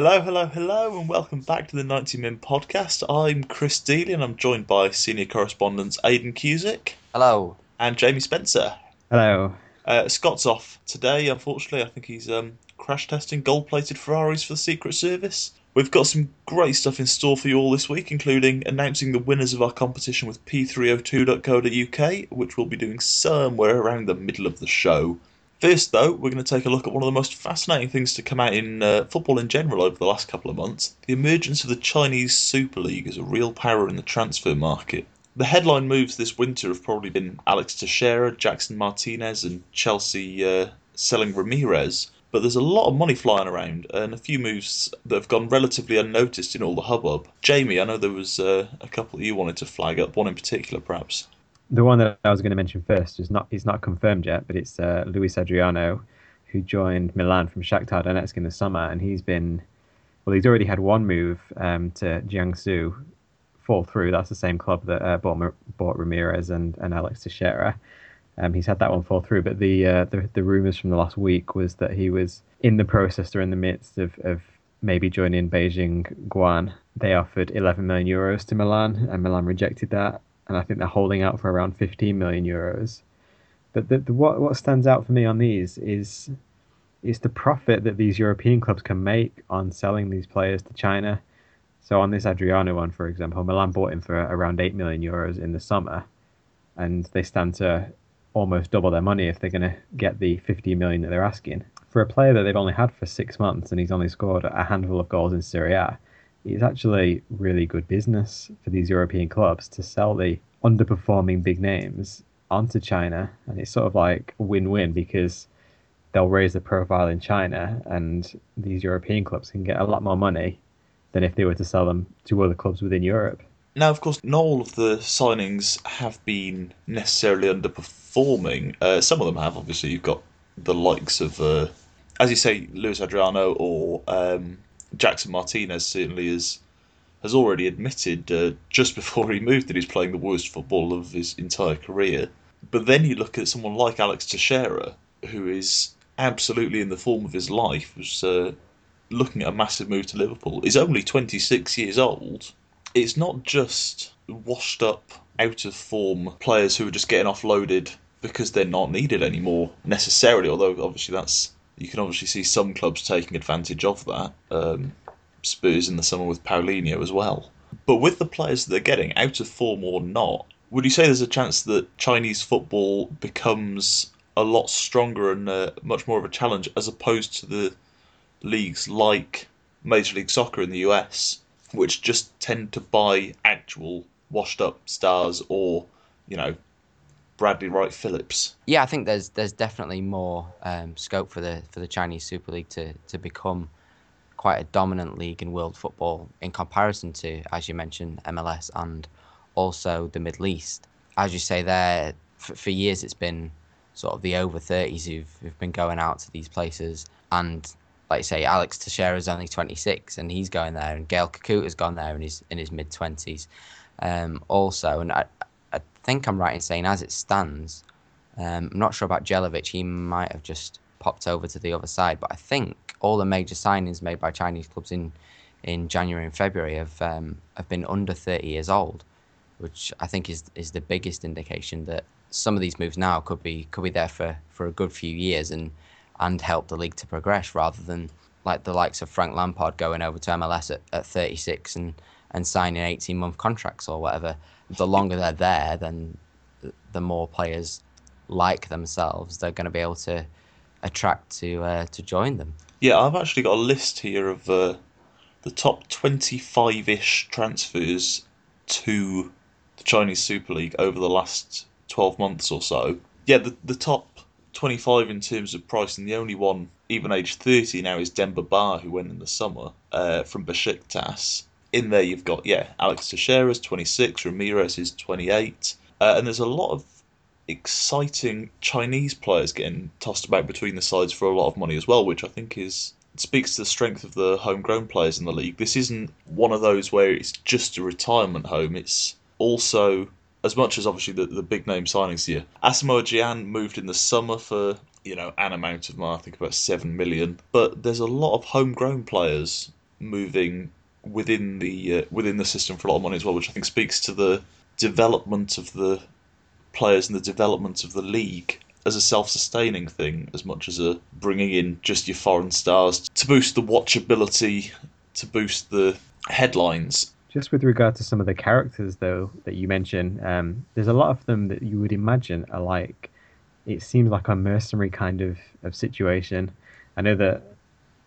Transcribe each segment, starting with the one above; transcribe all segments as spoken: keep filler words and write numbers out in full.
Hello, hello, hello, and welcome back to the ninety min podcast. I'm Chris Deely, and I'm joined by senior correspondents Aidan Cusick. Hello. And Jamie Spencer. Hello. Uh, Scott's off today, unfortunately. I think he's um, crash testing gold-plated Ferraris for the Secret Service. We've got some great stuff in store for you all this week, including announcing the winners of our competition with P three oh two dot co dot U K, which we'll be doing somewhere around the middle of the show. First, though, we're going to take a look at one of the most fascinating things to come out in uh, football in general over the last couple of months. The emergence of the Chinese Super League as a real power in the transfer market. The headline moves this winter have probably been Alex Teixeira, Jackson Martinez and Chelsea uh, selling Ramirez, but there's a lot of money flying around and a few moves that have gone relatively unnoticed in all the hubbub. Jamie, I know there was uh, a couple that you wanted to flag up, one in particular perhaps. The one that I was going to mention first is not it's not confirmed yet, but it's uh, Luis Adriano, who joined Milan from Shakhtar Donetsk in the summer, and he's been well. He's already had one move um, to Jiangsu fall through. That's the same club that uh, bought bought Ramirez and, and Alex Teixeira. Um, he's had that one fall through, but the uh, the, the rumours from the last week was that he was in the process or in the midst of, of maybe joining Beijing Guan. They offered eleven million euros to Milan, and Milan rejected that. And I think they're holding out for around fifteen million euros. But the, the, what what stands out for me on these is is the profit that these European clubs can make on selling these players to China. So on this Adriano one, for example, Milan bought him for around eight million euros in the summer, and they stand to almost double their money if they're going to get the fifteen million that they're asking for a player that they've only had for six months, and he's only scored a handful of goals in Serie A. It's actually really good business for these European clubs to sell the underperforming big names onto China. And it's sort of like a win-win because they'll raise the profile in China and these European clubs can get a lot more money than if they were to sell them to other clubs within Europe. Now, of course, not all of the signings have been necessarily underperforming. Uh, some of them have, obviously. You've got the likes of, uh, as you say, Luis Adriano or... Um, Jackson Martinez certainly is, has already admitted uh, just before he moved that he's playing the worst football of his entire career. But then you look at someone like Alex Teixeira, who is absolutely in the form of his life, was uh, looking at a massive move to Liverpool. He's only twenty-six years old. It's not just washed up, out of form players who are just getting offloaded because they're not needed anymore necessarily, although obviously that's... You can obviously see some clubs taking advantage of that. Um, Spurs in the summer with Paulinho as well. But with the players that they're getting, out of form or not, would you say there's a chance that Chinese football becomes a lot stronger and uh, much more of a challenge as opposed to the leagues like Major League Soccer in the U S, which just tend to buy actual washed-up stars or, you know, Bradley Wright Phillips? Yeah, I think there's there's definitely more um, scope for the for the Chinese Super League to, to become quite a dominant league in world football in comparison to, as you mentioned, M L S and also the Middle East. As you say there, for, for years it's been sort of the over thirties who've, who've been going out to these places, and like you say, Alex Teixeira's only twenty-six and he's going there, and Gaël Kakuta's gone there in his in his mid-twenties um, also. And I, I think I'm right in saying as it stands, um, I'm not sure about Jelavic, he might have just popped over to the other side, but I think all the major signings made by Chinese clubs in, in January and February have um, have been under thirty years old, which I think is is the biggest indication that some of these moves now could be could be there for, for a good few years and, and help the league to progress rather than like the likes of Frank Lampard going over to M L S at, at thirty-six and, and signing eighteen-month contracts or whatever. The longer they're there, then the more players like themselves they're going to be able to attract to uh, to join them. Yeah, I've actually got a list here of uh, the top twenty-five-ish transfers to the Chinese Super League over the last twelve months or so. Yeah, the, the top twenty-five in terms of price, and the only one even age thirty now is Demba Ba, who went in the summer uh, from Besiktas. In there you've got, yeah, Alex Teixeira's twenty-six, Ramirez is twenty-eight, uh, and there's a lot of exciting Chinese players getting tossed about between the sides for a lot of money as well, which I think is speaks to the strength of the homegrown players in the league. This isn't one of those where it's just a retirement home, it's also, as much as obviously the, the big name signings here, Asamoah Gyan moved in the summer for, you know, an amount of money, I think about seven million, but there's a lot of homegrown players moving within the uh, within the system for a lot of money as well, which I think speaks to the development of the players and the development of the league as a self-sustaining thing as much as a bringing in just your foreign stars to boost the watchability, to boost the headlines. Just with regard to some of the characters, though, that you mention, um, there's a lot of them that you would imagine are like, it seems like a mercenary kind of, of situation. I know that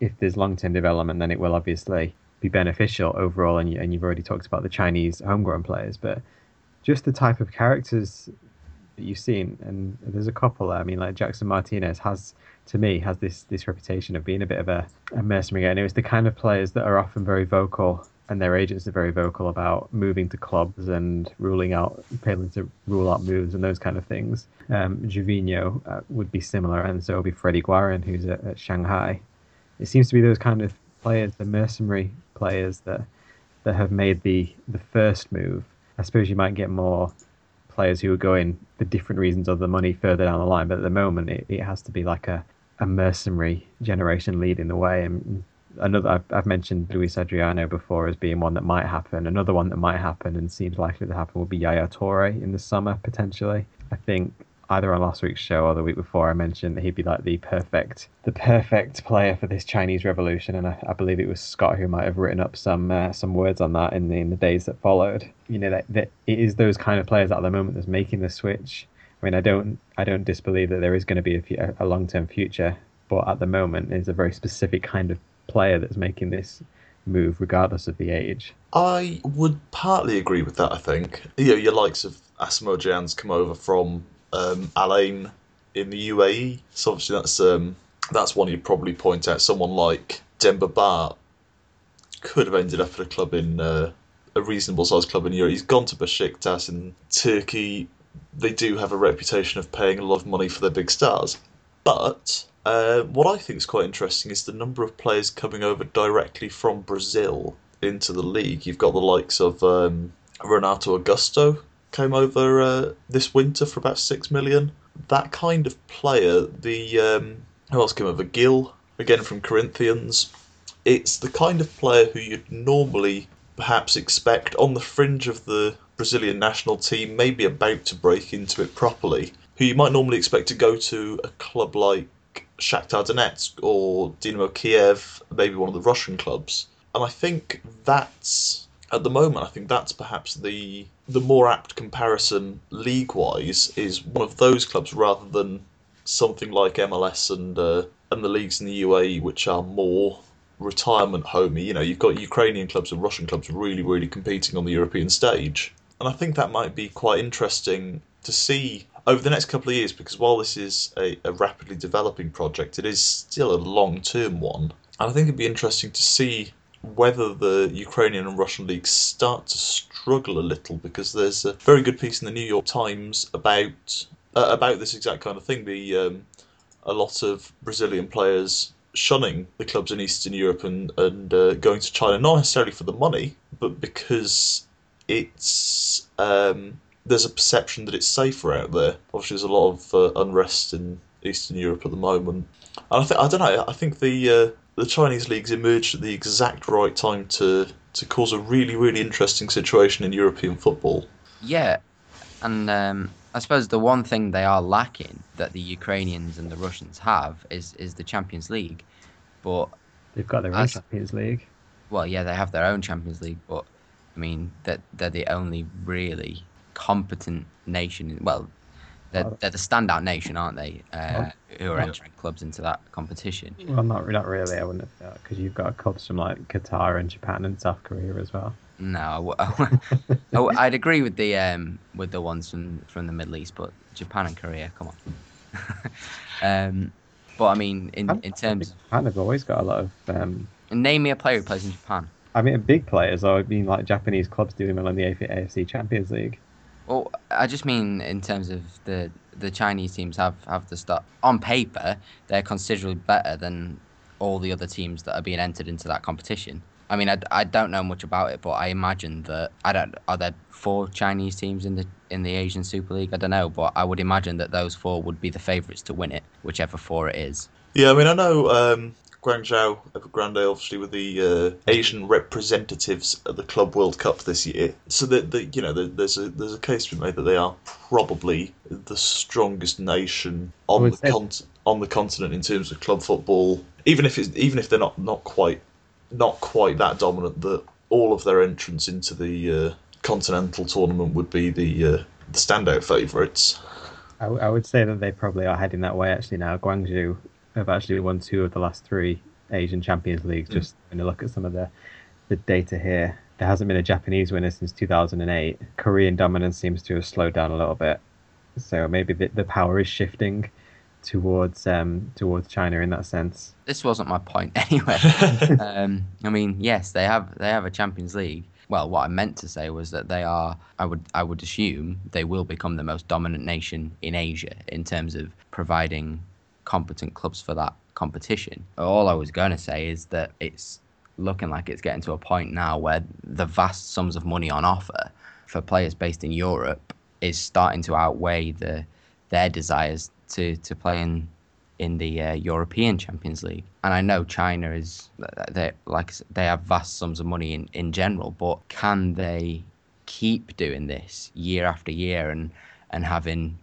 if there's long-term development, then it will obviously be beneficial overall, and, you, and you've already talked about the Chinese homegrown players, but just the type of characters that you've seen, and there's a couple. I mean, like Jackson Martinez has, to me, has this this reputation of being a bit of a, a mercenary guy, and it was the kind of players that are often very vocal, and their agents are very vocal about moving to clubs and ruling out, failing to rule out moves and those kind of things. Um, Juvinho uh, would be similar, and so would be Freddie Guarin, who's at, at Shanghai. It seems to be those kind of players, the mercenary players that that have made the, the first move. I suppose you might get more players who are going for different reasons other than money further down the line, but at the moment it, it has to be like a, a mercenary generation leading the way. And another, I've, I've mentioned Luis Adriano before as being one that might happen. Another one that might happen and seems likely to happen will be Yaya Touré in the summer, potentially. I think either on last week's show or the week before I mentioned that he'd be like the perfect the perfect player for this Chinese revolution, and I, I believe it was Scott who might have written up some uh, some words on that in the, in the days that followed. You know, that, that it is those kind of players at the moment that's making the switch. I mean, I don't I don't disbelieve that there is going to be a, a long-term future, but at the moment it's a very specific kind of player that's making this move regardless of the age. I would partly agree with that, I think. You know, your likes of Asamoah Gyan's come over from Um, Al Ain in the U A E, so obviously that's um, that's one you'd probably point out. Someone like Demba Ba could have ended up at a club in uh, a reasonable sized club in Europe. He's gone to Besiktas in Turkey. They do have a reputation of paying a lot of money for their big stars, but uh, what I think is quite interesting is the number of players coming over directly from Brazil into the league. You've got the likes of um, Renato Augusto came over uh, this winter for about six million. That kind of player. The um, who else came over? Gil, again from Corinthians. It's the kind of player who you'd normally perhaps expect on the fringe of the Brazilian national team, maybe about to break into it properly, who you might normally expect to go to a club like Shakhtar Donetsk or Dynamo Kiev, maybe one of the Russian clubs. And I think that's, at the moment, I think that's perhaps the the more apt comparison league-wise, is one of those clubs rather than something like M L S and uh, and the leagues in the U A E, which are more retirement homey. You know, you've got Ukrainian clubs and Russian clubs really, really competing on the European stage. And I think that might be quite interesting to see over the next couple of years, because while this is a, a rapidly developing project, it is still a long-term one. And I think it'd be interesting to see whether the Ukrainian and Russian leagues start to struggle a little, because there's a very good piece in the New York Times about uh, about this exact kind of thing. The um, a lot of Brazilian players shunning the clubs in Eastern Europe and, and uh, going to China, not necessarily for the money, but because it's um, there's a perception that it's safer out there. Obviously, there's a lot of uh, unrest in Eastern Europe at the moment. And I, th- I don't know, I think the... Uh, The Chinese leagues emerged at the exact right time to, to cause a really, really interesting situation in European football. Yeah, and um, I suppose the one thing they are lacking that the Ukrainians and the Russians have is, is the Champions League. But they've got their own as, Champions League. Well, yeah, they have their own Champions League, but, I mean, they're, they're the only really competent nation. Well, They're, they're the standout nation, aren't they? Uh, who are entering clubs into that competition? Well, not not really. I wouldn't, because you've got clubs from like Qatar and Japan and South Korea as well. No, I w- I'd agree with the um, with the ones from, from the Middle East, but Japan and Korea, come on. um, but I mean, in I, in terms, of Japan have always got a lot of. Um, name me a player who plays in Japan. I mean, big players. I mean, like Japanese clubs doing well in the A F C Champions League. Well, I just mean in terms of the, the Chinese teams have, have the start. On paper, they're considerably better than all the other teams that are being entered into that competition. I mean, I, I don't know much about it, but I imagine that I don't. Are there four Chinese teams in the in the Asian Super League? I don't know, but I would imagine that those four would be the favourites to win it, whichever four it is. Yeah, I mean, I know um, Guangzhou Evergrande, obviously, were the uh, Asian representatives at the Club World Cup this year. So that the, you know, the, there's a there's a case to be made that they are probably the strongest nation on the con- on the continent in terms of club football. Even if it's, even if they're not, not quite not quite that dominant, that all of their entrants into the uh, continental tournament would be the uh, the standout favourites. I, I would say that they probably are heading that way actually now. Guangzhou have actually won two of the last three Asian Champions Leagues. Mm. Just when you look at some of the, the data here, there hasn't been a Japanese winner since two thousand eight. Korean dominance seems to have slowed down a little bit. So maybe the, the power is shifting towards um, towards China in that sense. This wasn't my point anyway. um, I mean, yes, they have they have a Champions League. Well, what I meant to say was that they are, I would I would assume, they will become the most dominant nation in Asia in terms of providing competent clubs for that competition. All I was going to say is that it's looking like it's getting to a point now where the vast sums of money on offer for players based in Europe is starting to outweigh the their desires to, to play in in the uh, European Champions League. And I know China is, they like they have vast sums of money in, in general, but can they keep doing this year after year and, and having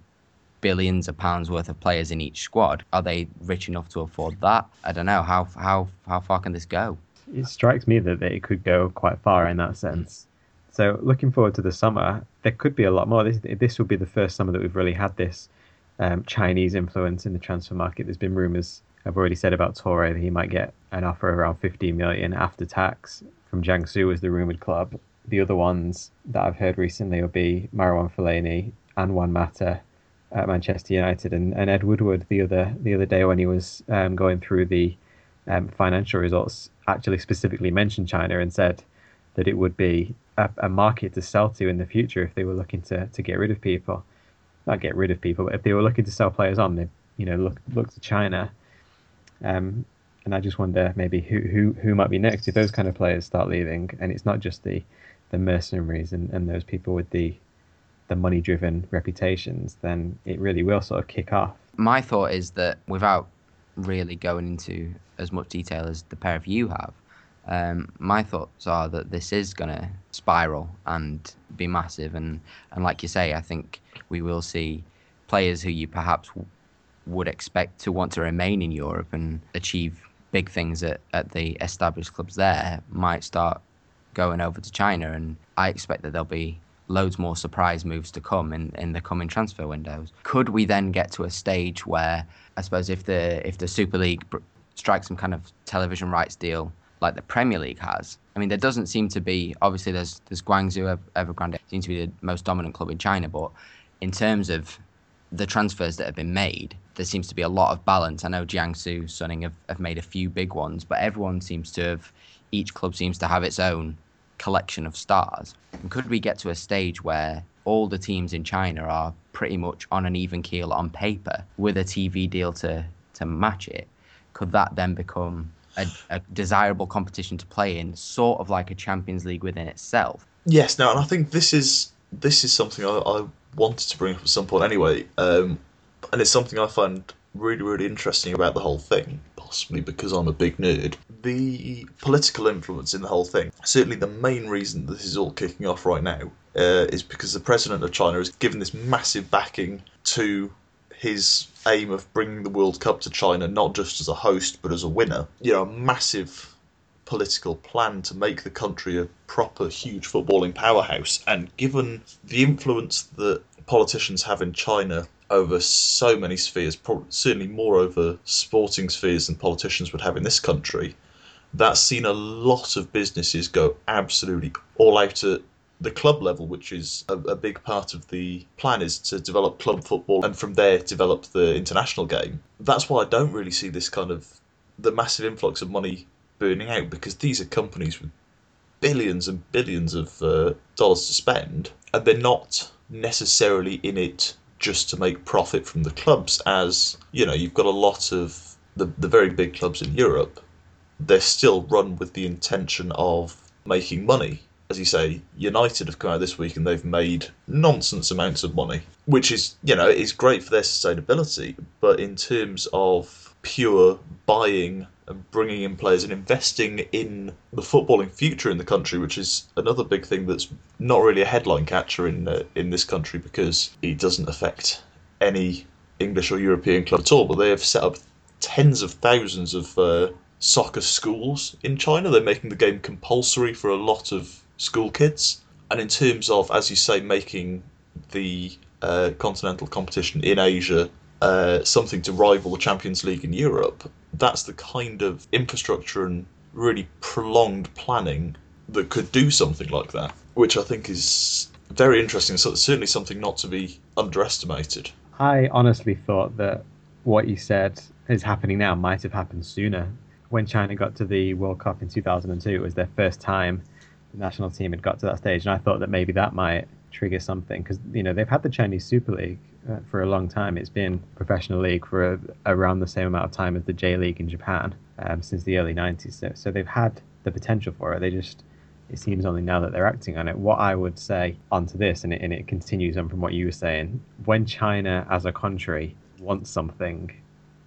billions of pounds worth of players in each squad? Are they rich enough to afford that? I don't know. How how how far can this go? It strikes me that it could go quite far in that sense. So looking forward to the summer, there could be a lot more. This this will be the first summer that we've really had this um, Chinese influence in the transfer market. There's been rumours, I've already said about Touré, that he might get an offer around fifteen million after tax from Jiangsu as the rumoured club. The other ones that I've heard recently will be Marouane Fellaini, Anwan Mata at Manchester United, and, and Ed Woodward the other the other day when he was um, going through the um, financial results actually specifically mentioned China and said that it would be a, a market to sell to in the future if they were looking to, to get rid of people, not get rid of people, but if they were looking to sell players on, they you know look look to China, um, and I just wonder maybe who, who who might be next if those kind of players start leaving, and it's not just the the mercenaries and, and those people with the. the money-driven reputations, then it really will sort of kick off. My thought is that, without really going into as much detail as the pair of you have, um, my thoughts are that this is going to spiral and be massive. And, and like you say, I think we will see players who you perhaps w- would expect to want to remain in Europe and achieve big things at, at the established clubs there might start going over to China. And I expect that there'll be loads more surprise moves to come in, in the coming transfer windows. Could we then get to a stage where, I suppose, if the if the Super League br- strikes some kind of television rights deal like the Premier League has? I mean, there doesn't seem to be, obviously there's, there's Guangzhou Evergrande, seems to be the most dominant club in China, but in terms of the transfers that have been made, there seems to be a lot of balance. I know Jiangsu, Suning have, have made a few big ones, but everyone seems to have, each club seems to have its own collection of stars. And could we get to a stage where all the teams in China are pretty much on an even keel on paper with a T V deal to, to match it? Could that then become a, a desirable competition to play in, sort of like a Champions League within itself? Yes, no, and I think this is this is something I, I wanted to bring up at some point anyway, um, and it's something I find really, really interesting about the whole thing, possibly because I'm a big nerd. The political influence in the whole thing, certainly the main reason this is all kicking off right now, uh, is because the president of China has given this massive backing to his aim of bringing the World Cup to China, not just as a host, but as a winner. You know, a massive political plan to make the country a proper, huge footballing powerhouse. And given the influence that politicians have in China over so many spheres, probably, certainly more over sporting spheres than politicians would have in this country, that's seen a lot of businesses go absolutely all out at the club level, which is a, a big part of the plan, is to develop club football and from there develop the international game. That's why I don't really see this kind of, the massive influx of money burning out, because these are companies with billions and billions of uh, dollars to spend, and they're not necessarily in it just to make profit from the clubs. As you know, you've got a lot of the, the very big clubs in Europe, they're still run with the intention of making money. As you say, United have come out this week and they've made nonsense amounts of money, which is, you know, is great for their sustainability, but in terms of pure buying and bringing in players and investing in the footballing future in the country, which is another big thing that's not really a headline catcher in uh, in this country, because it doesn't affect any English or European club at all. But they have set up tens of thousands of uh, soccer schools in China. They're making the game compulsory for a lot of school kids. And in terms of, as you say, making the uh, continental competition in Asia Uh, something to rival the Champions League in Europe, that's the kind of infrastructure and really prolonged planning that could do something like that, which I think is very interesting. So it's certainly something not to be underestimated. I honestly thought that what you said is happening now might have happened sooner. When China got to the World Cup in two thousand two, it was their first time the national team had got to that stage, and I thought that maybe that might trigger something, because, you know, they've had the Chinese Super League uh, for a long time. It's been a professional league for a, around the same amount of time as the J League in Japan, um, since the early nineties. So, so they've had the potential for it. They just, it seems only now that they're acting on it. What I would say onto this, and it, and it continues on from what you were saying, when China as a country wants something,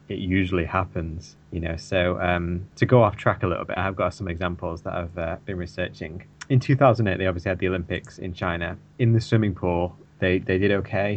it usually happens, you know. So um, to go off track a little bit, I've got some examples that I've uh, been researching. In two thousand eight, they obviously had the Olympics in China. In the swimming pool, they, they did okay.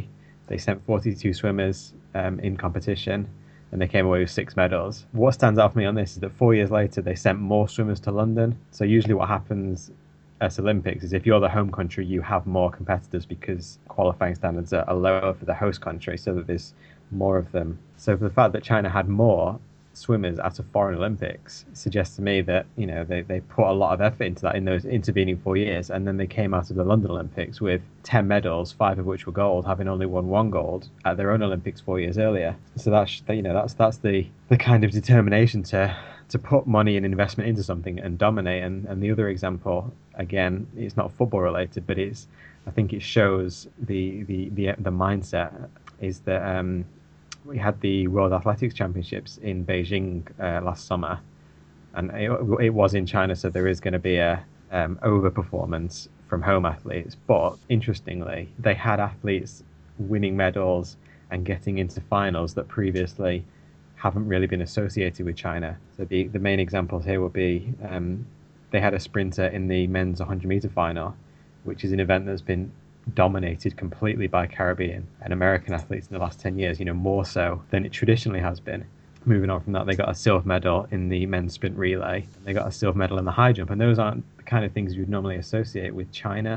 They sent forty-two swimmers um, in competition, and they came away with six medals. What stands out for me on this is that four years later, they sent more swimmers to London. So usually what happens at Olympics is if you're the home country, you have more competitors because qualifying standards are lower for the host country, so that there's more of them. So for the fact that China had more swimmers at a foreign Olympics suggests to me that, you know, they, they put a lot of effort into that in those intervening four years, and then they came out of the London Olympics with ten medals, five of which were gold, having only won one gold at their own Olympics four years earlier. So that's, you know, that's that's the the kind of determination to to put money and investment into something and dominate. And, and the other example, again, it's not football related, but it's, I think it shows the the the, the mindset, is that um we had the World Athletics Championships in Beijing uh, last summer, and it, it was in China, so there is going to be a um, overperformance from home athletes. But interestingly, they had athletes winning medals and getting into finals that previously haven't really been associated with China. So the, the main examples here would be um, they had a sprinter in the men's one hundred meter final, which is an event that's been dominated completely by Caribbean and American athletes in the last ten years, you know, more so than it traditionally has been. Moving on from that, they got a silver medal in the men's sprint relay, and they got a silver medal in the high jump, and those aren't the kind of things you'd normally associate with China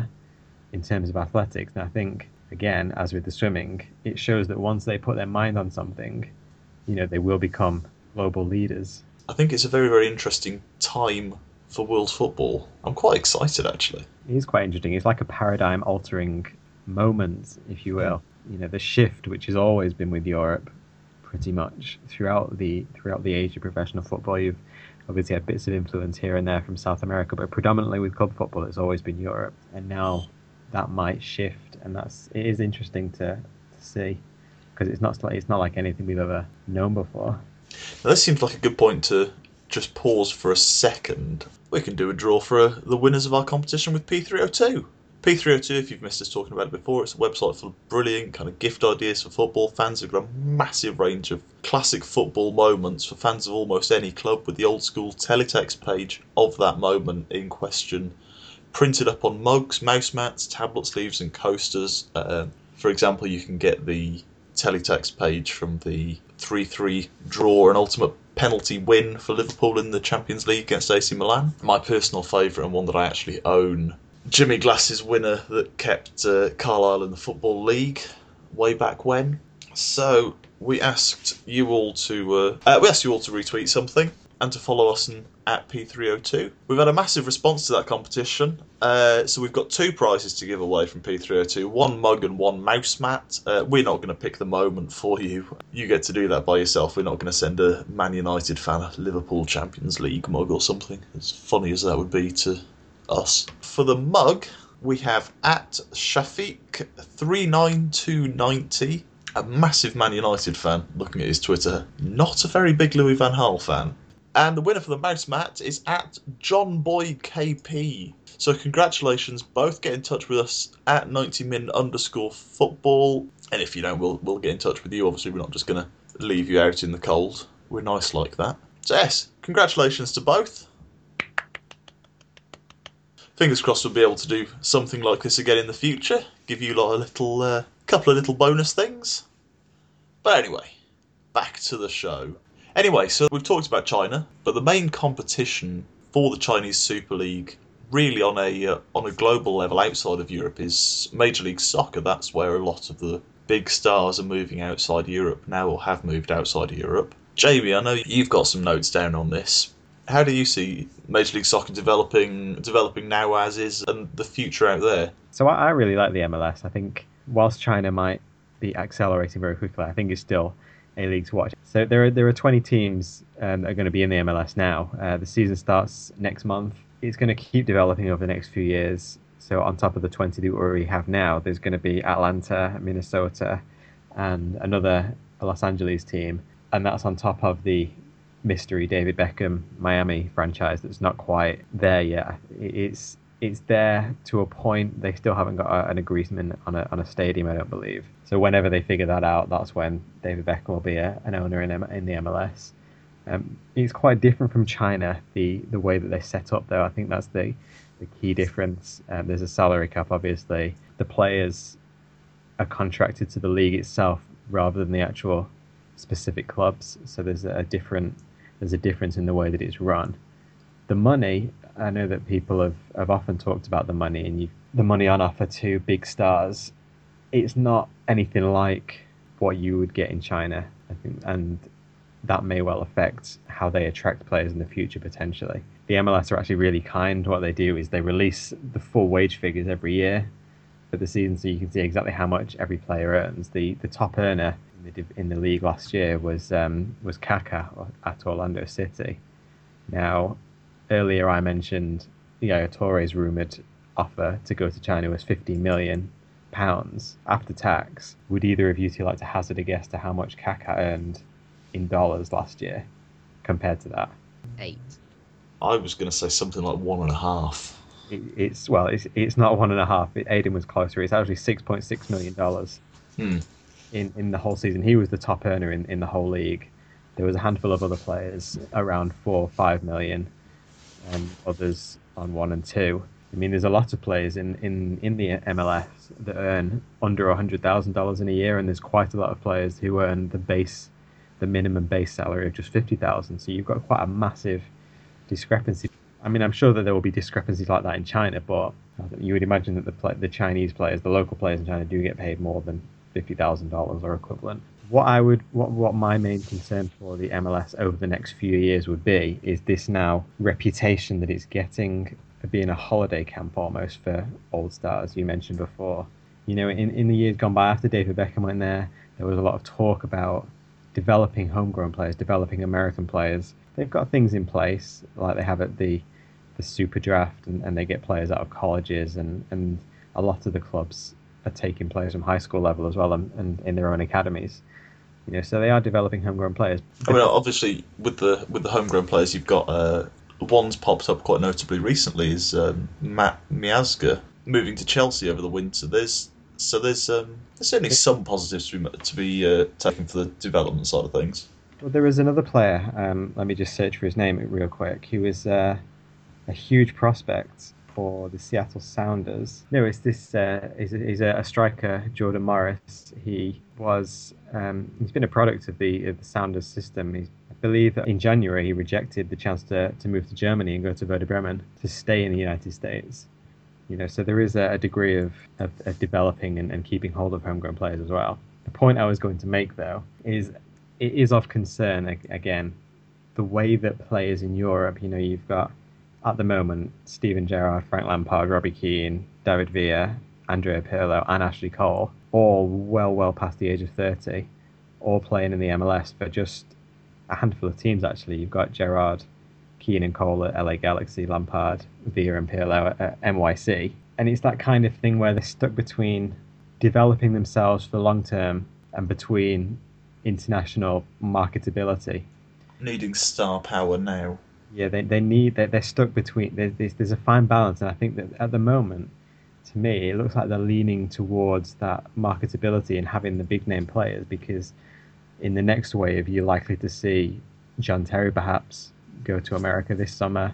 in terms of athletics. And I think, again, as with the swimming, it shows that once they put their mind on something, you know, they will become global leaders. I think it's a very, very interesting time for world football. I'm quite excited, actually. It is quite interesting. It's like a paradigm-altering moment, if you will. You know, the shift, which has always been with Europe, pretty much throughout the throughout the age of professional football. You've obviously had bits of influence here and there from South America, but predominantly with club football, it's always been Europe. And now that might shift, and that's it is interesting to, to see, because it's not it's not like anything we've ever known before. Now, this seems like a good point to just pause for a second. We can do a draw for uh, the winners of our competition with P three oh two. P three oh two, if you've missed us talking about it before, it's a website full of brilliant kind of gift ideas for football fans. We've got a massive range of classic football moments for fans of almost any club, with the old school teletext page of that moment in question printed up on mugs, mouse mats, tablet sleeves and coasters. Uh, for example, you can get the teletext page from the three three draw and ultimate penalty win for Liverpool in the Champions League against A C Milan. My personal favourite, and one that I actually own, Jimmy Glass's winner that kept uh, Carlisle in the Football League way back when. So we asked you all to uh, uh, we asked you all to retweet something and to follow us on, at P three oh two. We've had a massive response to that competition, uh, so we've got two prizes to give away from P three oh two, one mug and one mouse mat. Uh, we're not going to pick the moment for you. You get to do that by yourself. We're not going to send a Man United fan a Liverpool Champions League mug or something, as funny as that would be to us. For the mug, we have at Shafiq three nine two nine zero, a massive Man United fan, looking at his Twitter, not a very big Louis van Gaal fan. And the winner for the mouse mat is at John Boy K P. So congratulations, both. Get in touch with us at ninety min underscore football. And if you don't, we'll, we'll get in touch with you. Obviously, we're not just going to leave you out in the cold. We're nice like that. So yes, congratulations to both. Fingers crossed we'll be able to do something like this again in the future. Give you lot a little, uh, couple of little bonus things. But anyway, back to the show. Anyway, so we've talked about China, but the main competition for the Chinese Super League, really on a uh, on a global level outside of Europe, is Major League Soccer. That's where a lot of the big stars are moving outside Europe now, or have moved outside of Europe. Jamie, I know you've got some notes down on this. How do you see Major League Soccer developing developing now as is, and the future out there? So I really like the M L S. I think whilst China might be accelerating very quickly, I think it's still a league to watch. So there are there are twenty teams um, that are going to be in the M L S now. Uh, the season starts next month. It's going to keep developing over the next few years. So on top of the twenty that we already have now, there's going to be Atlanta, Minnesota, and another Los Angeles team. And that's on top of the mystery David Beckham Miami franchise that's not quite there yet. It's it's there to a point. They still haven't got a, an agreement on a on a stadium, I don't believe. So whenever they figure that out, that's when David Beckham will be a, an owner in in the M L S. Um, it's quite different from China, the, the way that they set up, though. I think that's the, the key difference. Um, there's a salary cap, obviously. The players are contracted to the league itself rather than the actual specific clubs. So there's a different there's a difference in the way that it's run. The money, I know that people have, have often talked about the money, and you, the money on offer to big stars. It's not anything like what you would get in China, I think, and that may well affect how they attract players in the future, potentially. The M L S are actually really kind. What they do is they release the full wage figures every year for the season, so you can see exactly how much every player earns. The the top earner in the, in the league last year was um, was Kaka at Orlando City. Now, earlier I mentioned Yaya Touré's rumoured offer to go to China was fifty million pounds after tax. Would either of you two like to hazard a guess to how much Kaka earned in dollars last year compared to that? Eight. I was going to say something like one and a half. It, it's well, it's it's not one and a half. It, Aiden was closer. It's actually six point six million dollars hmm. in in the whole season. He was the top earner in, in the whole league. There was a handful of other players around four or five million, and others on one and two. I mean, there's a lot of players in, in, in the M L S that earn under a hundred thousand dollars in a year, and there's quite a lot of players who earn the base. the minimum base salary of just fifty thousand. So you've got quite a massive discrepancy. I mean, I'm sure that there will be discrepancies like that in China, but you would imagine that the play, the Chinese players, the local players in China, do get paid more than fifty thousand dollars or equivalent. What I would, what, what my main concern for the M L S over the next few years would be is this now reputation that it's getting for being a holiday camp almost for old stars, you mentioned before. You know, in, in the years gone by after David Beckham went there, there was a lot of talk about developing homegrown players, developing American players. They've got things in place like they have at the the super draft, and, and they get players out of colleges, and, and a lot of the clubs are taking players from high school level as well, and, and in their own academies. You know, so they are developing homegrown players. I mean, obviously with the with the homegrown players, you've got uh, one's popped up quite notably recently is um, Matt Miazga moving to Chelsea over the winter. There's So there's um, there's certainly some positives to be, to be uh, taken for the development side of things. Well, there is another player. Um, let me just search for his name real quick. He was uh, a huge prospect for the Seattle Sounders. No, it's this. Uh, he's, a, he's a striker, Jordan Morris. He was. Um, he's been a product of the of the Sounders system. He's, I believe that in January he rejected the chance to, to move to Germany and go to Werder Bremen to stay in the United States. You know, so there is a degree of, of, of developing and, and keeping hold of homegrown players as well. The point I was going to make, though, is it is of concern, again, the way that players in Europe, you know, you've got, at the moment, Steven Gerrard, Frank Lampard, Robbie Keane, David Villa, Andrea Pirlo and Ashley Cole, all well, well past the age of thirty, all playing in the M L S for just a handful of teams, actually. You've got Gerrard, Keane and Cole at L A Galaxy, Lampard, Villa and Pirlo at N Y C. And it's that kind of thing where they're stuck between developing themselves for long term and between international marketability. Needing star power now. Yeah, they they need, they're, they're stuck between, there's, there's a fine balance. And I think that at the moment, to me, it looks like they're leaning towards that marketability and having the big name players, because in the next wave, you're likely to see Terry perhaps go to America this summer.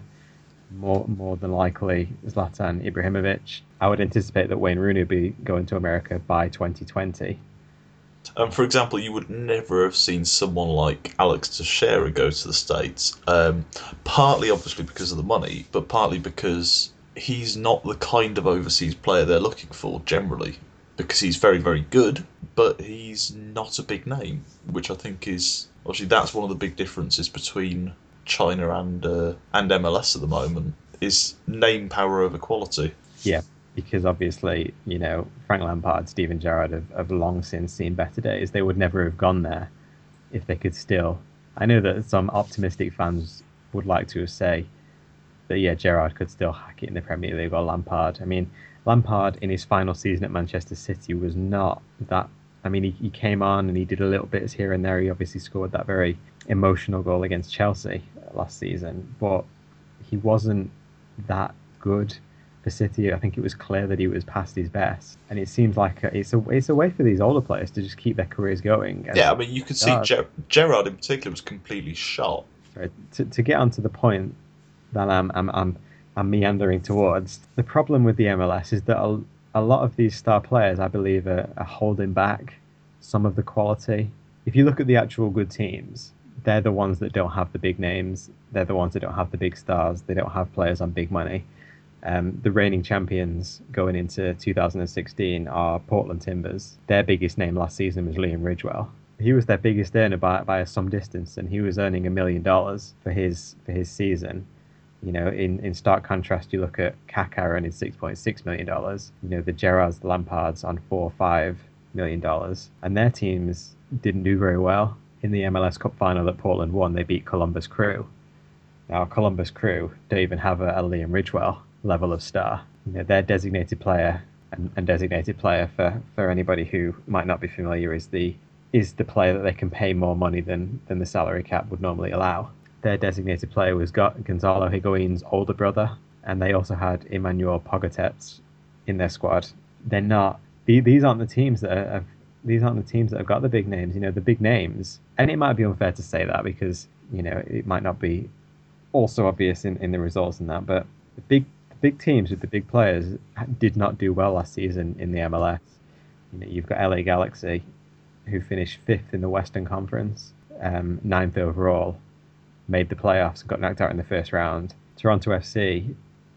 More more than likely, Zlatan Ibrahimović. I would anticipate that Wayne Rooney would be going to America by twenty twenty. And for example, you would never have seen someone like Alex Teixeira go to the States, um, partly obviously because of the money, but partly because he's not the kind of overseas player they're looking for generally, because he's very, very good, but he's not a big name, which I think is, obviously that's one of the big differences between China and uh, and M L S at the moment, is name power over quality. Yeah, because obviously, you know, Frank Lampard, Steven Gerrard have, have long since seen better days. They would never have gone there if they could still. I know that some optimistic fans would like to say that, yeah, Gerrard could still hack it in the Premier League, or Lampard. I mean, Lampard in his final season at Manchester City was not that... I mean, he, he came on and he did a little bits here and there. He obviously scored that very emotional goal against Chelsea last season, but he wasn't that good for City. I think it was clear that he was past his best, and it seems like a, it's a it's a way for these older players to just keep their careers going. And yeah, I mean, you could see Ger- Gerrard in particular was completely shot. Sorry, to to get onto the point that I'm I'm I'm, I'm meandering towards, the problem with the M L S is that a, a lot of these star players, I believe, are, are holding back some of the quality. If you look at the actual good teams, they're the ones that don't have the big names. They're the ones that don't have the big stars. They don't have players on big money. Um, the reigning champions going into two thousand sixteen are Portland Timbers. Their biggest name last season was Liam Ridgewell. He was their biggest earner by by some distance, and he was earning a million dollars for his for his season. You know, in, in stark contrast, you look at Kaka earning six point six million dollars. You know, the Gerrards, the Lampards on four or five million dollars, and their teams didn't do very well. In the M L S Cup final that Portland won, they beat Columbus Crew. Now, Columbus Crew don't even have a, a Liam Ridgewell level of star. You know, their designated player and, and designated player for, for anybody who might not be familiar is the is the player that they can pay more money than than the salary cap would normally allow. Their designated player was Gonzalo Higuain's older brother, and they also had Emmanuel Pogatetz in their squad. They're not these aren't the teams that are. These aren't the teams that have got the big names. You know, the big names, and it might be unfair to say that because, you know, it might not be also obvious in, in the results and that, but the big the big teams with the big players did not do well last season in the M L S. You know, you've got L A Galaxy, who finished fifth in the Western Conference, um, ninth overall, made the playoffs and got knocked out in the first round. Toronto F C,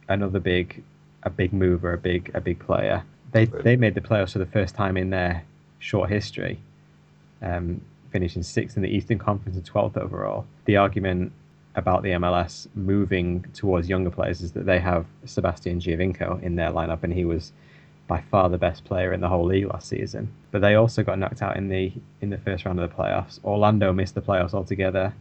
another big, a big mover, a big a big player. They they made the playoffs for the first time in their short history, um, finishing sixth in the Eastern Conference and twelfth overall. The argument about the M L S moving towards younger players is that they have Sebastian Giovinco in their lineup, and he was by far the best player in the whole league last season. But they also got knocked out in the in the first round of the playoffs. Orlando missed the playoffs altogether.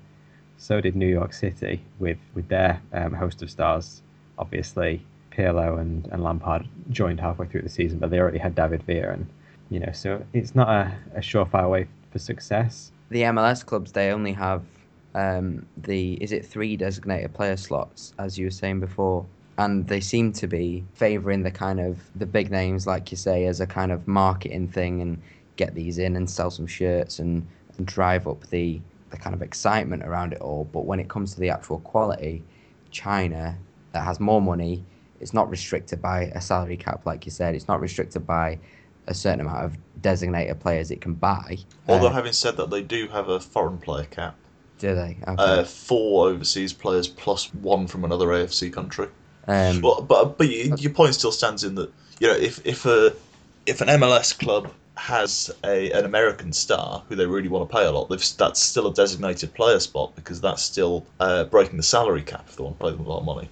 So did New York City with with their um, host of stars. Obviously, Pirlo and, and Lampard joined halfway through the season, but they already had David Villa and. You know, so it's not a, a surefire way for success. The M L S clubs, they only have um, the, is it three designated player slots, as you were saying before? And they seem to be favouring the kind of, the big names, like you say, as a kind of marketing thing, and get these in and sell some shirts and, and drive up the, the kind of excitement around it all. But when it comes to the actual quality, China, that has more money, it's not restricted by a salary cap, like you said. It's not restricted by a certain amount of designated players it can buy. Although uh, having said that, they do have a foreign player cap. Do they? Okay. Uh, four overseas players plus one from another A F C country. Um, well, but but you, your point still stands in that, you know, if if a if an M L S club has a an American star who they really want to pay a lot, they've, that's still a designated player spot, because that's still uh, breaking the salary cap if they want to pay them a lot of money.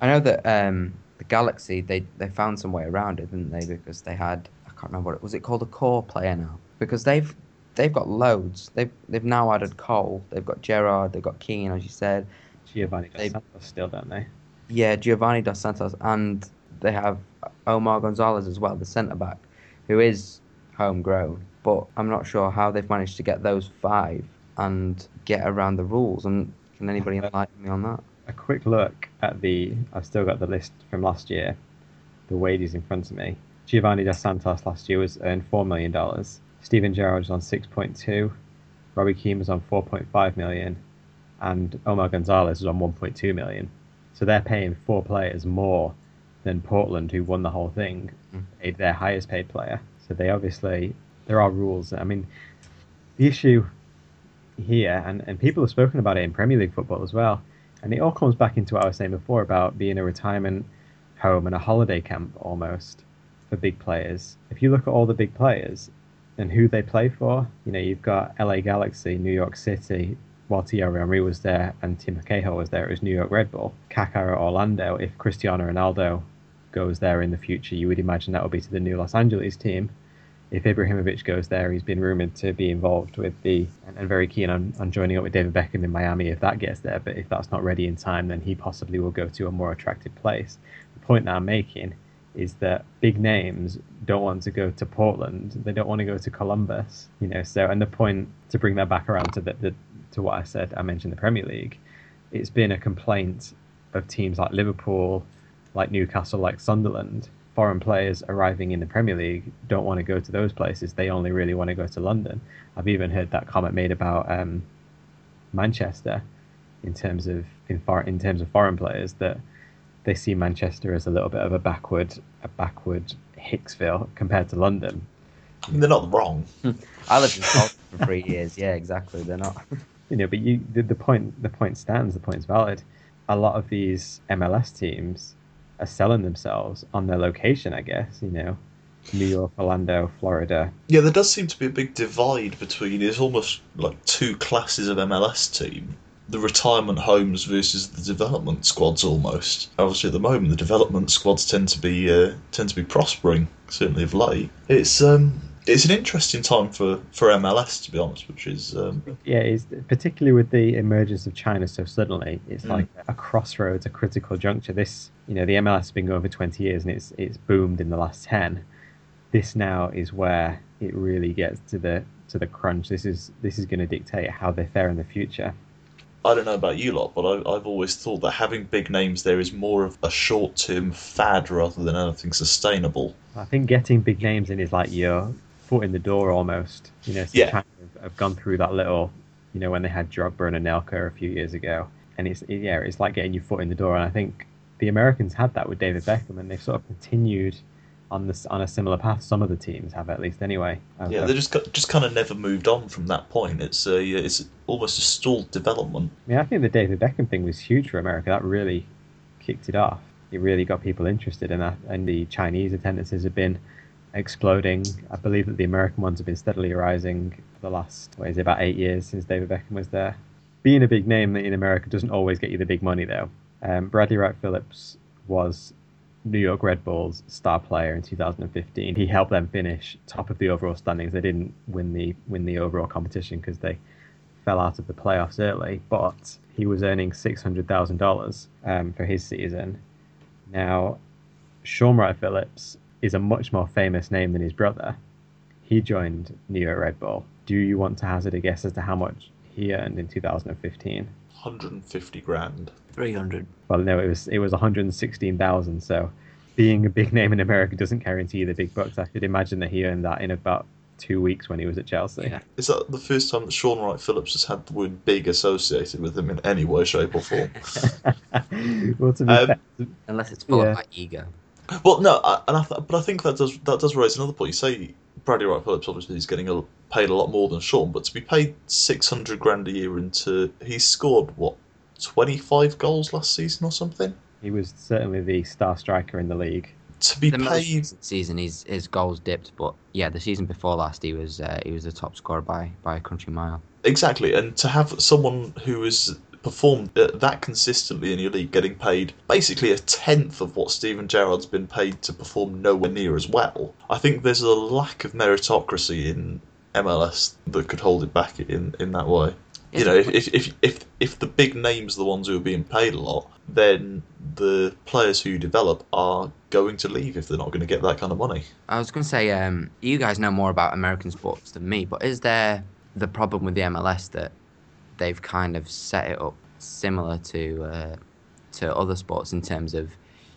I know that um, the Galaxy, they they found some way around it, didn't they? Because they had. I can't remember what it was. It called a core player now, because they've they've got loads. They've they've now added Cole. They've got Gerrard. They've got Keane, as you said. Giovanni dos they've, Santos still, don't they? Yeah, Giovanni dos Santos, and they have Omar Gonzalez as well, the centre back, who is homegrown. But I'm not sure how they've managed to get those five and get around the rules. And can anybody enlighten me on that? A quick look at the. I've still got the list from last year. The wages in front of me. Giovanni dos Santos last year was earned four million dollars. Steven Gerrard was on six point two. Robbie Keane was on four point five million dollars. and Omar Gonzalez is on one point two million. So they're paying four players more than Portland, who won the whole thing, mm. paid their highest paid player. So they obviously, there are rules. I mean, the issue here, and, and people have spoken about it in Premier League football as well, and it all comes back into what I was saying before about being a retirement home and a holiday camp almost for big players. If you look at all the big players and who they play for, you know, you've got L A Galaxy, New York City. While Thierry Henry was there and Tim Cahill was there, it was New York Red Bull. Kaka at Orlando, if Cristiano Ronaldo goes there in the future, you would imagine that will be to the new Los Angeles team. If Ibrahimovic goes there, he's been rumoured to be involved with the, and, and very keen on, on joining up with David Beckham in Miami if that gets there, but if that's not ready in time, then he possibly will go to a more attractive place. The point that I'm making is that big names don't want to go to Portland, they don't want to go to Columbus, you know, so, and the point, to bring that back around to the, the to what I said, I mentioned the Premier League, it's been a complaint of teams like Liverpool, like Newcastle, like Sunderland. Foreign players arriving in the Premier League don't want to go to those places. They only really want to go to London. I've even heard that comment made about um, Manchester in terms of in, far, in terms of foreign players, that they see Manchester as a little bit of a backward, a backward Hicksville compared to London. I mean, they're not wrong. I lived in Scotland for three years. Yeah, exactly. They're not. You know, but you, the, the point the point stands, the point's valid. A lot of these M L S teams are selling themselves on their location, I guess, you know, New York, Orlando, Florida. Yeah, there does seem to be a big divide between, it's almost like two classes of M L S team, the retirement homes versus the development squads almost. Obviously at the moment the development squads tend to be uh, tend to be prospering, certainly of late. It's um It's an interesting time for, for M L S, to be honest, which is... Um... Yeah, it's, particularly with the emergence of China so suddenly, it's mm. like a crossroads, a critical juncture. This, you know, the M L S has been going for twenty years and it's it's boomed in the last ten. This now is where it really gets to the to the crunch. This is this is going to dictate how they fare in the future. I don't know about you lot, but I, I've always thought that having big names there is more of a short-term fad rather than anything sustainable. I think getting big names in is like your... foot in the door almost, you know, so yeah. China have, have gone through that little, you know, when they had Drogba and Anelka a few years ago, and it's, yeah, it's like getting your foot in the door, and I think the Americans had that with David Beckham, and they've sort of continued on this, on a similar path, some of the teams have at least anyway. I've, yeah, they just got, just kind of never moved on from that point. It's a, it's almost a stalled development. I mean, I think the David Beckham thing was huge for America, that really kicked it off, it really got people interested in that, and the Chinese attendances have been exploding. I believe that the American ones have been steadily rising for the last, what is it, about eight years since David Beckham was there. Being a big name in America doesn't always get you the big money though. Um, Bradley Wright Phillips was New York Red Bulls star player in two thousand fifteen. He helped them finish top of the overall standings. They didn't win the win the overall competition because they fell out of the playoffs early, but he was earning six hundred thousand dollars um, for his season. Now, Sean Wright Phillips is a much more famous name than his brother. He joined New York Red Bull. Do you want to hazard a guess as to how much he earned in two thousand fifteen? one hundred fifty grand. three hundred. Well, no, it was it was one hundred sixteen thousand. So, being a big name in America doesn't guarantee the big bucks. I should imagine that he earned that in about two weeks when he was at Chelsea. Yeah. Is that the first time that Sean Wright Phillips has had the word "big" associated with him in any way, shape, or form? Well, to be um, fair, unless it's full yeah. of that ego. Well, no, and I th- but I think that does that does raise another point. You say Bradley Wright Phillips, obviously he's getting a, paid a lot more than Sean, but to be paid six hundred grand a year into, he scored what twenty five goals last season or something. He was certainly the star striker in the league. To be the paid season, his his goals dipped, but yeah, the season before last, he was uh, he was the top scorer by by a country mile. Exactly, and to have someone who is performed that consistently in your league getting paid basically a tenth of what Steven Gerrard's been paid to perform nowhere near as well. I think there's a lack of meritocracy in M L S that could hold it back in, in that way. You know, if, if if if if the big names are the ones who are being paid a lot, then the players who develop are going to leave if they're not going to get that kind of money. I was going to say, um, you guys know more about American sports than me, but is there the problem with the M L S that they've kind of set it up similar to uh, to other sports in terms of,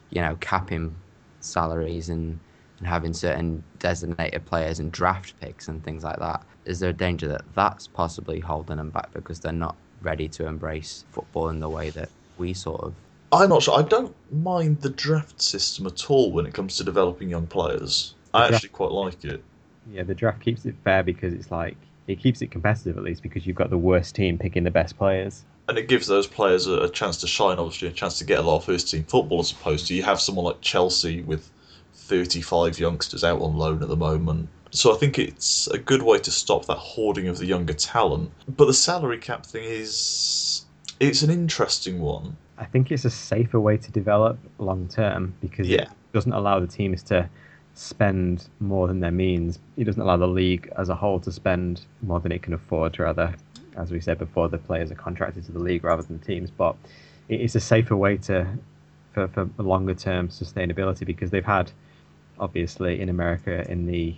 you know, capping salaries and, and having certain designated players and draft picks and things like that? Is there a danger that that's possibly holding them back because they're not ready to embrace football in the way that we sort of... I'm not sure. I don't mind the draft system at all when it comes to developing young players. The I draft, actually quite like it. Yeah, the draft keeps it fair because it's like, it keeps it competitive at least, because you've got the worst team picking the best players. And it gives those players a, a chance to shine, obviously, a chance to get a lot of first-team football as opposed to you have someone like Chelsea with thirty-five youngsters out on loan at the moment. So I think it's a good way to stop that hoarding of the younger talent. But the salary cap thing is... it's an interesting one. I think it's a safer way to develop long-term because yeah. it doesn't allow the teams to spend more than their means. It doesn't allow the league as a whole to spend more than it can afford, rather. As we said before, the players are contracted to the league rather than the teams, but it's a safer way to for, for longer term sustainability, because they've had, obviously, in America in the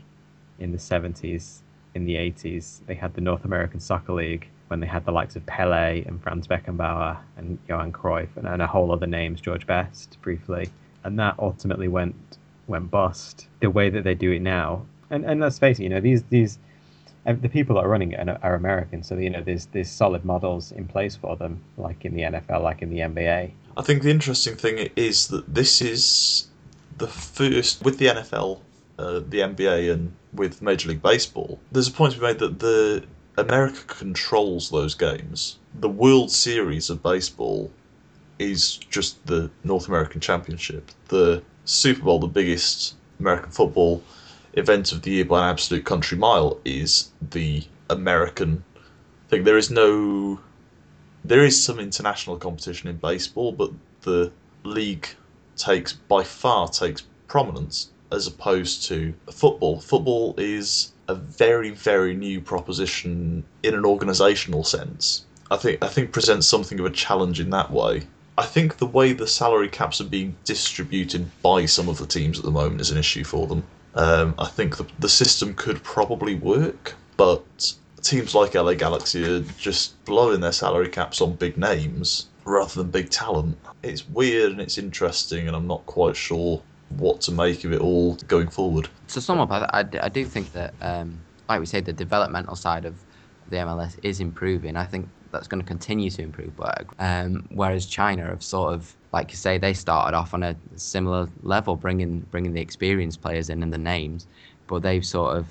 in the seventies, in the eighties, they had the North American Soccer League when they had the likes of Pele and Franz Beckenbauer and Johan Cruyff and, and a whole other names, George Best, briefly, and that ultimately went went bust. The way that they do it now, and and let's face it, you know, these these. The people that are running it are American, so you know there's there's solid models in place for them, like in the N F L, like in the N B A. I think the interesting thing is that this is the first, with the N F L, uh, the N B A, and with Major League Baseball, there's a point to be made that the America controls those games. The World Series of baseball is just the North American Championship. The Super Bowl, the biggest American football event of the year by an absolute country mile, is the American thing. There is no... There is some international competition in baseball, but the league takes, by far, takes prominence as opposed to football. Football is a very, very new proposition in an organisational sense. I think I think presents something of a challenge in that way. I think the way the salary caps are being distributed by some of the teams at the moment is an issue for them. Um, I think the, the system could probably work, but teams like L A Galaxy are just blowing their salary caps on big names rather than big talent. It's weird and it's interesting, and I'm not quite sure what to make of it all going forward. To sum up, I, I do think that, um, like we say, the developmental side of the M L S is improving. I think that's going to continue to improve, but um, whereas China have sort of, like you say, they started off on a similar level, bringing bringing the experienced players in and the names, but they've sort of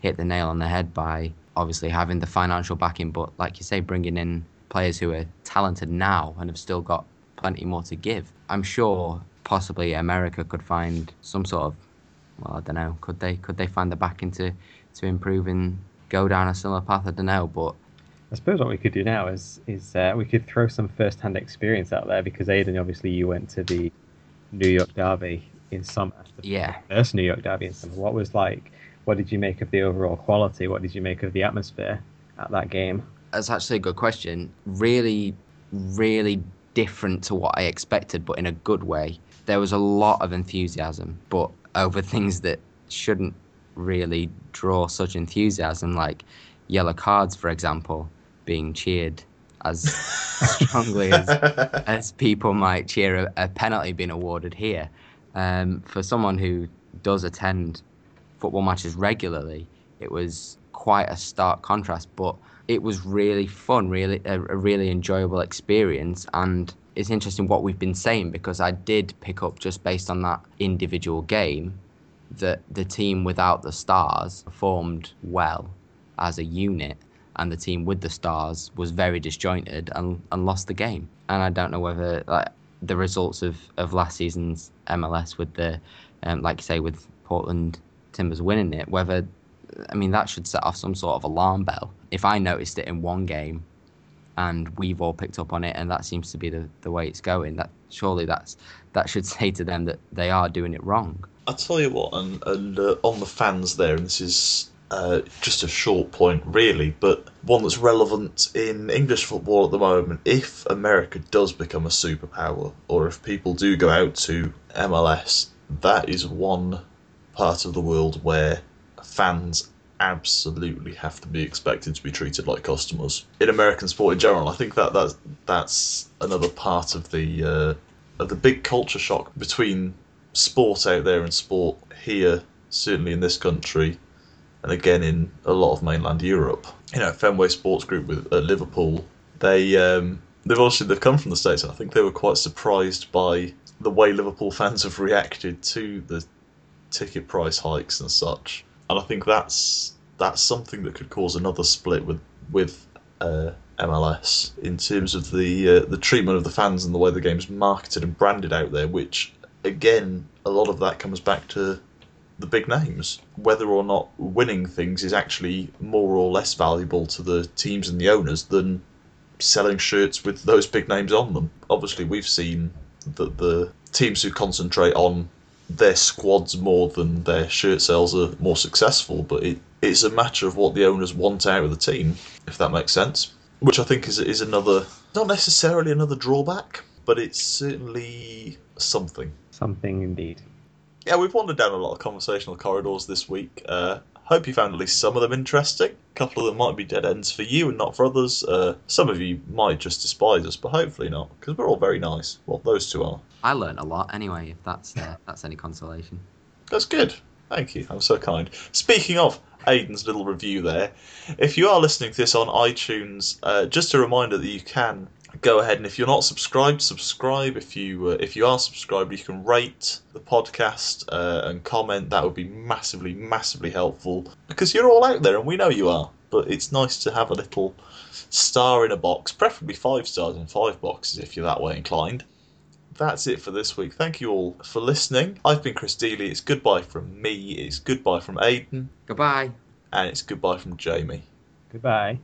hit the nail on the head by obviously having the financial backing, but like you say, bringing in players who are talented now and have still got plenty more to give. I'm sure possibly America could find some sort of, well, I don't know, could they could they find the backing to, to improve and go down a similar path? I don't know, but... I suppose what we could do now is is uh, we could throw some first-hand experience out there, because Aidan, obviously, you went to the New York Derby in summer. The yeah. First New York Derby in summer. What was like? What did you make of the overall quality? What did you make of the atmosphere at that game? That's actually a good question. Really, really different to what I expected, but in a good way. There was a lot of enthusiasm, but over things that shouldn't really draw such enthusiasm, like yellow cards, for example, being cheered as strongly as as people might cheer a, a penalty being awarded here. Um, for someone who does attend football matches regularly, it was quite a stark contrast, but it was really fun, really a, a really enjoyable experience. And it's interesting what we've been saying, because I did pick up, just based on that individual game, that the team without the stars performed well as a unit, and the team with the stars was very disjointed and, and lost the game. And I don't know whether, like, the results of, of last season's M L S with the, um, like you say, with Portland Timbers winning it, whether, I mean, that should set off some sort of alarm bell. If I noticed it in one game and we've all picked up on it and that seems to be the, the way it's going, that surely that's that should say to them that they are doing it wrong. I'll tell you what, and, and uh, on the fans there, and this is... Uh, just a short point, really, but one that's relevant in English football at the moment. If America does become a superpower, or if people do go out to M L S, that is one part of the world where fans absolutely have to be expected to be treated like customers. In American sport in general, I think that that's, that's another part of the uh, of the big culture shock between sport out there and sport here, certainly in this country. And again, in a lot of mainland Europe, you know, Fenway Sports Group with uh, Liverpool, they um, they've obviously they've come from the States. I think they were quite surprised by the way Liverpool fans have reacted to the ticket price hikes and such. And I think that's that's something that could cause another split with with uh, M L S in terms of the uh, the treatment of the fans and the way the game's marketed and branded out there. Which again, a lot of that comes back to the big names. Whether or not winning things is actually more or less valuable to the teams and the owners than selling shirts with those big names on them. Obviously, we've seen that the teams who concentrate on their squads more than their shirt sales are more successful, but it, it's a matter of what the owners want out of the team, if that makes sense. Which I think is is another, not necessarily another drawback, but it's certainly something. Something indeed. Yeah, we've wandered down a lot of conversational corridors this week. Uh, hope you found at least some of them interesting. A couple of them might be dead ends for you and not for others. Uh, some of you might just despise us, but hopefully not, because we're all very nice. Well, those two are. I learnt a lot anyway, if that's uh, that's any consolation. That's good. Thank you. I'm so kind. Speaking of Aidan's little review there, if you are listening to this on iTunes, uh, just a reminder that you can go ahead and if you're not subscribed, subscribe. If you uh, if you are subscribed, you can rate the podcast uh, and comment. That would be massively, massively helpful because you're all out there and we know you are. But it's nice to have a little star in a box, preferably five stars in five boxes if you're that way inclined. That's it for this week. Thank you all for listening. I've been Chris Dealey. It's goodbye from me. It's goodbye from Aidan. Goodbye. And it's goodbye from Jamie. Goodbye.